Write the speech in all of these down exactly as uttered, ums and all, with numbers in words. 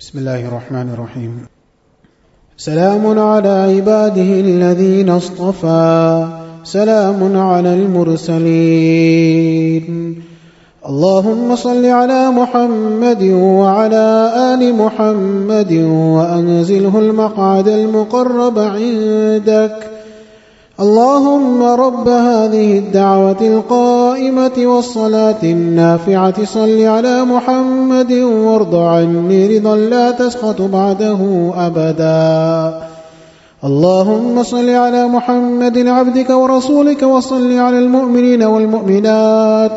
بسم الله الرحمن الرحيم. سلام على عباده الذين اصطفى، سلام على المرسلين. اللهم صل على محمد وعلى آل محمد وأنزله المقعد المقرب عندك. اللهم رب هذه الدعوة القائمة والصلاة النافعة صل على محمد وارض عني رضا لا تسقط بعده أبدا. اللهم صل على محمد عبدك ورسولك وصل على المؤمنين والمؤمنات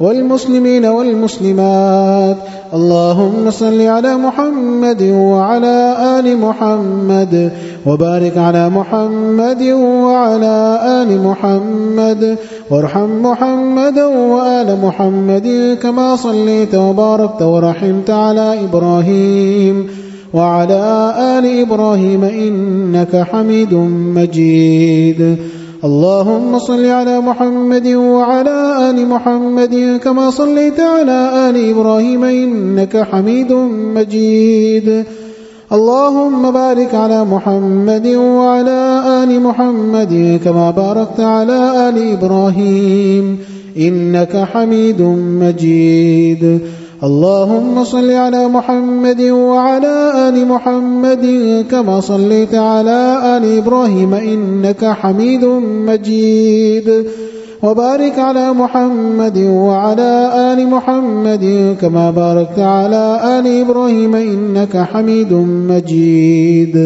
والمسلمين والمسلمات. اللهم صل على محمد وعلى آل محمد وبارك على محمد وعلى آل محمد وارحم محمدا وآل محمد كما صليت وباركت ورحمت على إبراهيم وعلى آل إبراهيم إنك حميد مجيد. اللهم صل على محمد وعلى آل محمد كما صليت على آل إبراهيم إنك حميد مجيد. اللهم بارك على محمد وعلى آل محمد كما باركت على آل إبراهيم إنك حميد مجيد. اللهم صل على محمد وعلى آل محمد كما صليت على آل إبراهيم إنك حميد مجيد. وبارك على محمد وعلى آل محمد كما باركت على آل إبراهيم إنك حميد مجيد.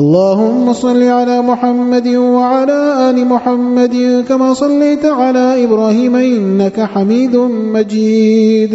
اللهم صل على محمد وعلى آل محمد كما صليت على إبراهيم إنك حميد مجيد.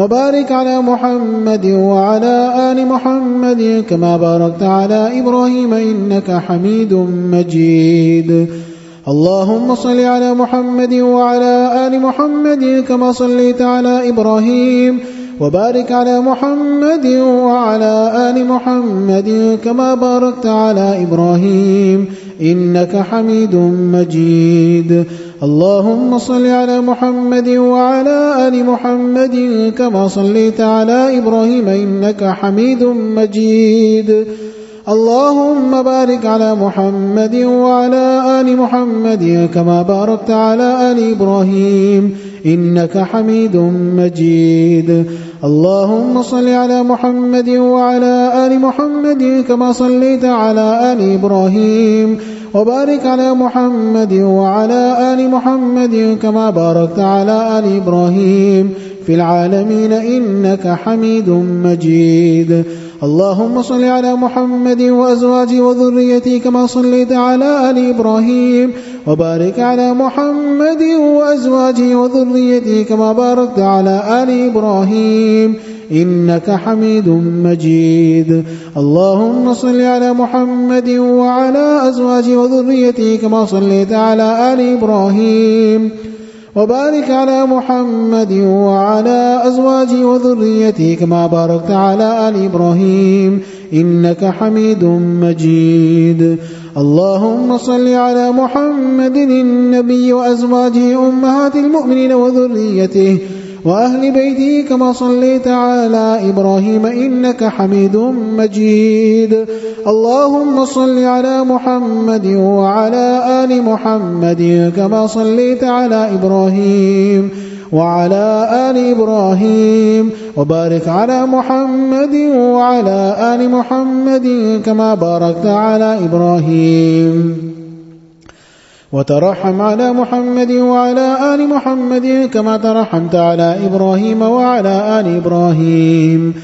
وبارك على محمد وعلى آل محمد كما باركت على إبراهيم إنك حميد مجيد. اللهم صل على محمد وعلى آل محمد كما صليت على إبراهيم وبارك على محمد وعلى آل محمد كما باركت على إبراهيم إنك حميد مجيد. اللهم صل على محمد وعلى آل محمد كما صليت على إبراهيم إنك حميد مجيد. اللهم بارك على محمد وعلى آل محمد كما باركت على آل إبراهيم إنك حميد مجيد. اللهم صل على محمد وعلى آل محمد كما صليت على آل إبراهيم وبارك على محمد وعلى آل محمد كما باركت على آل إبراهيم في العالمين إنك حميد مجيد. اللهم صل على محمد وأزواجه وذريته كما صليت على آل إبراهيم وبارك على محمد وأزواجه وذريته كما باركت على آل إبراهيم إنك حميد مجيد. اللهم صل على محمد وعلى أزواجه وذريته كما صليت على آل إبراهيم وبارك على محمد وعلى أزواجه وذريته كما باركت على آل إبراهيم إنك حميد مجيد. اللهم صل على محمد النبي وأزواجه أمهات المؤمنين وذريته وأهل بيته كما صليت على إبراهيم إنك حميد مجيد. اللهم صل على محمد وعلى آل محمد كما صليت على إبراهيم وعلى آل إبراهيم وبارك على محمد وعلى آل محمد كما باركت على إبراهيم وترحم على محمد وعلى آل محمد كما ترحمت على إبراهيم وعلى آل إبراهيم.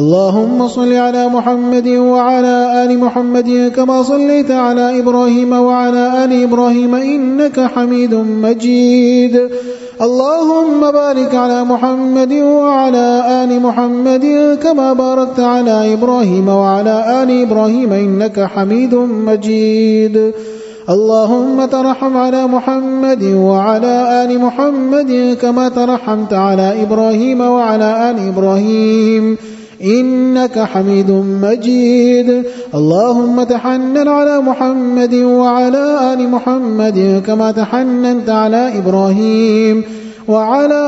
اللهم صل على محمد وعلى آل محمد كما صليت على إبراهيم وعلى آل إبراهيم إنك حميد مجيد. اللهم بارك على محمد وعلى آل محمد كما باركت على إبراهيم وعلى آل إبراهيم إنك حميد مجيد. اللهم ترحم على محمد وعلى آل محمد كما ترحمت على إبراهيم وعلى آل إبراهيم إنك حميد مجيد. اللهم تحنن على محمد وعلى آل محمد كما تحننت على إبراهيم وعلى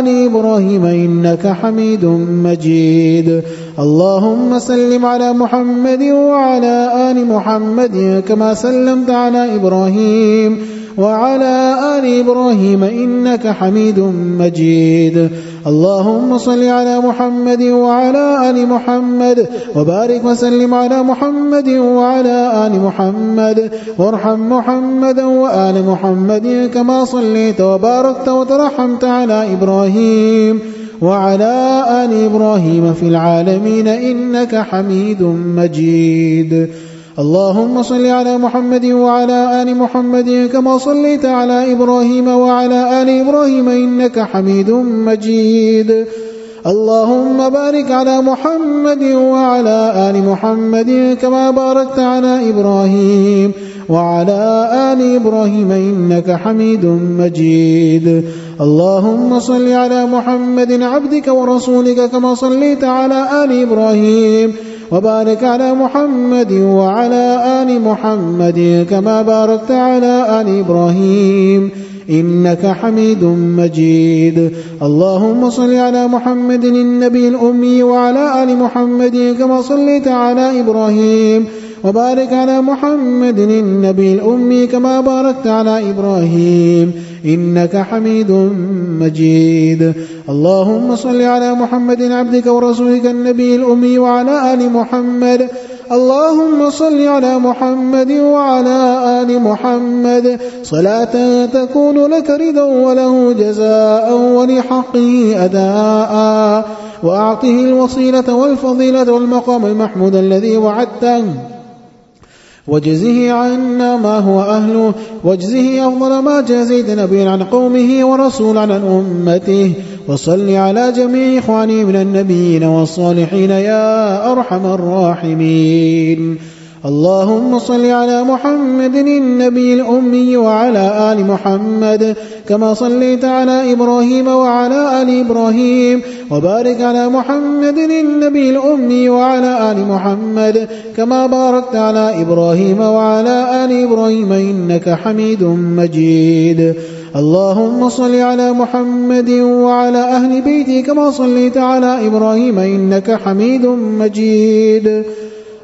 آل إبراهيم إنك حميد مجيد. اللهم سلم على محمد وعلى آل محمد كما سلمت على إبراهيم وعلى آل إبراهيم إنك حميد مجيد. اللهم صل على محمد وعلى آل محمد وبارك وسلم على محمد وعلى آل محمد وارحم محمدا وآل محمد كما صليت وباركت وترحمت على إبراهيم وعلى آل إبراهيم في العالمين إنك حميد مجيد. اللهم صل على محمد وعلى آل محمد كما صليت على إبراهيم وعلى آل إبراهيم إنك حميد مجيد. اللهم بارك على محمد وعلى آل محمد كما باركت على إبراهيم وعلى آل إبراهيم إنك حميد مجيد. اللهم صل على محمد عبدك ورسولك كما صليت على آل إبراهيم وبارك على محمد وعلى آل محمد كما باركت على آل إبراهيم إنك حميد مجيد. اللهم صل على محمد النبي الأمي وعلى آل محمد كما صليت على إبراهيم وبارك على محمد النبي الأمي كما باركت على إبراهيم إنك حميد مجيد. اللهم صل على محمد عبدك ورسولك النبي الأمي وعلى آل محمد. اللهم صل على محمد وعلى آل محمد صلاة تكون لك رضا وله جزاء ولحقه أداء وأعطه الوصيلة والفضيلة والمقام المحمود الذي وعدته وجزه عنا ما هو أهله وجزه أفضل ما جزيت نبيا عن قومه ورسولا عن أمته وصل على جميع إخواني من النبيين والصالحين يا أرحم الراحمين. اللهم صل على محمد النبي الأمي وعلى آل محمد كما صليت على إبراهيم وعلى آل إبراهيم وبارك على محمد النبي الأمي وعلى آل محمد كما باركت على إبراهيم وعلى آل إبراهيم إنك حميد مجيد. اللهم صل على محمد وعلى أهل بيتي كما صليت على إبراهيم إنك حميد مجيد.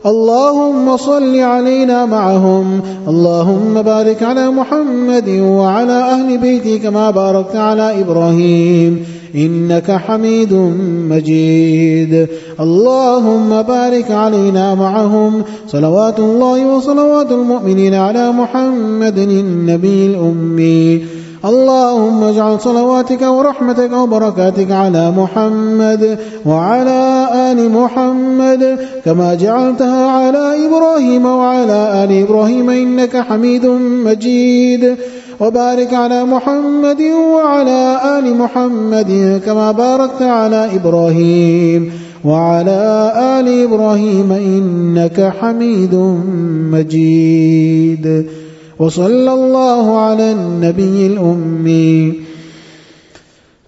اللهم صل علينا معهم. اللهم بارك على محمد وعلى أهل بيتي كما باركت على إبراهيم إنك حميد مجيد. اللهم بارك علينا معهم. صلوات الله وصلوات المؤمنين على محمد النبي الأمي. اللهم اجعل صلواتك ورحمتك وبركاتك على محمد وعلى آل محمد كما جعلتها على إبراهيم وعلى آل إبراهيم إنك حميد مجيد. وبارك على محمد وعلى آل محمد كما باركت على إبراهيم وعلى آل إبراهيم إنك حميد مجيد. وصلى الله على النبي الأمي.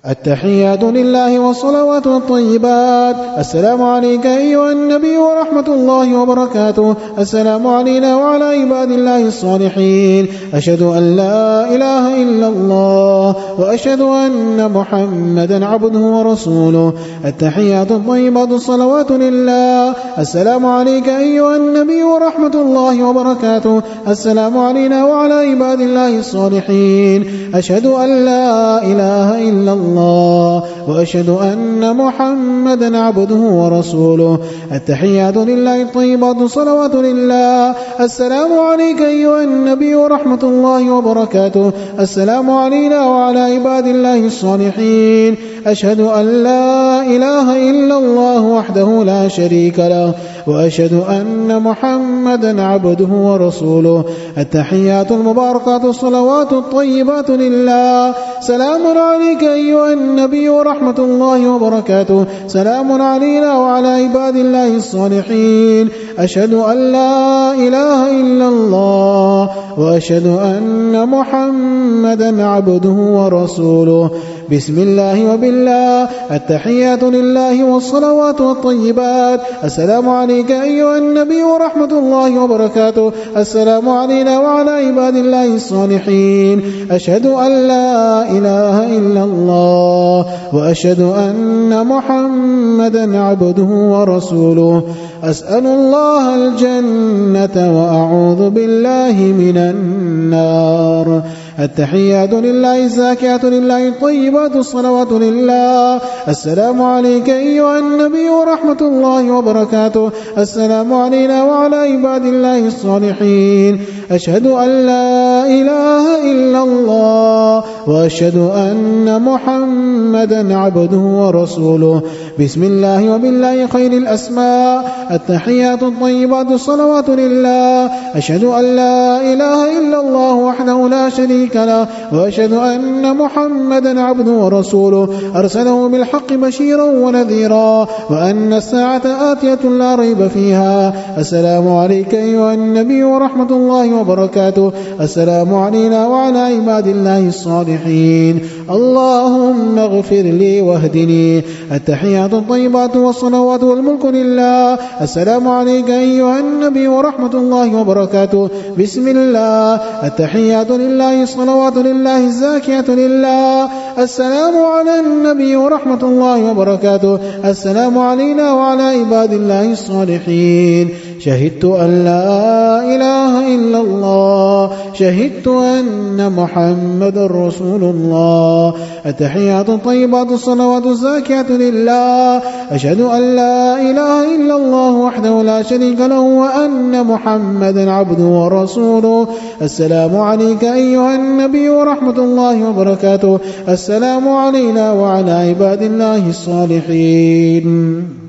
التحيات لله والصلوات الطيبات. السلام عليك أيها النبي ورحمة الله وبركاته. السلام علينا وعلى عباد الله الصالحين. أشهد أن لا إله إلا الله وأشهد أن محمدا عبده ورسوله. التحيات الطيبات الصلوات لله. السلام عليك أيها النبي ورحمة الله وبركاته. السلام علينا وعلى عباد الله الصالحين. أشهد أن لا إله إلا الله الله وأشهد أن محمدا عبده ورسوله. التحيات لله الطيبات صلوات لله. السلام عليك أيها النبي ورحمة الله وبركاته. السلام علينا وعلى عباد الله الصالحين. أشهد أن لا إله إلا الله وحده لا شريك له وأشهد أن محمدا عبده ورسوله. التحيات المباركات الصلوات الطيبات لله. سلام عليك أيها النبي ورحمة الله وبركاته. سلام علينا وعلى عباد الله الصالحين. أشهد أن لا إله إلا الله وأشهد أن محمدا عبده ورسوله. بسم الله وبالله. التحيات لله والصلوات والطيبات. السلام عليك أيها النبي ورحمة الله وبركاته. السلام علينا وعلى عباد الله الصالحين. أشهد أن لا إله إلا الله وأشهد أن محمدا عبده ورسوله. أسأل الله الجنة وأعوذ بالله من النار. التحيات لله الزاكيات لله الطيبات الصلوات لله. السلام عليك أيها النبي ورحمة الله وبركاته. السلام علينا وعلى عباد الله الصالحين. أشهد أن لا إله إلا الله وأشهد أن محمدا عبده ورسوله. بسم الله وبالله خير الأسماء. التحيات الطيبات الصلوات لله. أشهد أن لا إله إلا الله وحده لا شريك له وأشهد أن محمدا عبده ورسوله. أرسله بالحق بشيرا ونذيرا وأن الساعة آتية لا ريب فيها. السلام عليك أيها النبي ورحمة الله وبركاته. السلام علينا وعلى عباد الله الصالحين. اللهم اغفر لي واهدني. التحيات الطيبات والصلوات والملك لله. السلام عليك أيها النبي ورحمة الله وبركاته. بسم الله. التحيات لله الصلوات لله الزاكيات لله. السلام على النبي ورحمة الله وبركاته. السلام علينا وعلى عباد الله الصالحين. شهدت أن لا إله إلا الله. شهدت أن محمد رسول الله. التحيات الطيبات الصلوات الزاكيات لله. أشهد أن لا إله إلا الله وحده لا شريك له وأن محمدا عبده ورسوله. السلام عليك أيها النبي ورحمة الله وبركاته. السلام علينا وعلى عباد الله الصالحين.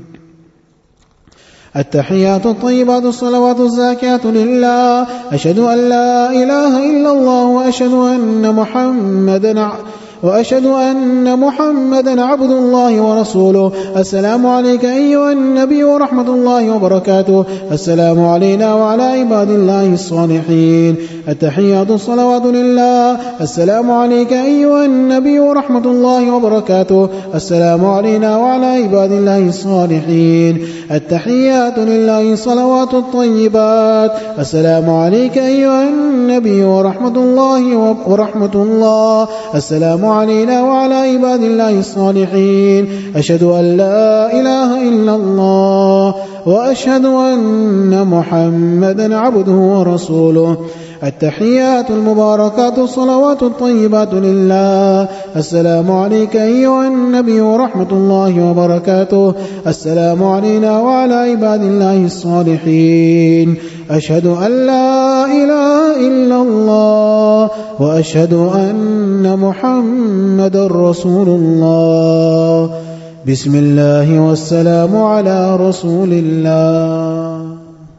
التحيات الطيبات الصلوات الزاكيات لله. أشهد أن لا إله إلا الله وأشهد أن محمدا وأشهد أن محمدا عبد الله ورسوله. السلام عليك أيها النبي ورحمة الله وبركاته. السلام علينا وعلى عباد الله الصالحين. التحيات الصلوات لله. السلام عليك أيها النبي ورحمة الله وبركاته. السلام علينا وعلى عباد الله الصالحين. التحيات لله الصلوات الطيبات. السلام عليك أيها النبي ورحمة الله وبركاته. السلام علينا وعلى عباد الله الصالحين. أشهد أن لا إله إلا الله وأشهد أن محمدا عبده ورسوله. التحيات المباركات الصلوات الطيبات لله. السلام عليك أيها النبي ورحمة الله وبركاته. السلام علينا وعلى عباد الله الصالحين. أشهد أن لا إله إلا الله وأشهد أن محمدا رسول الله. بسم الله والسلام على رسول الله.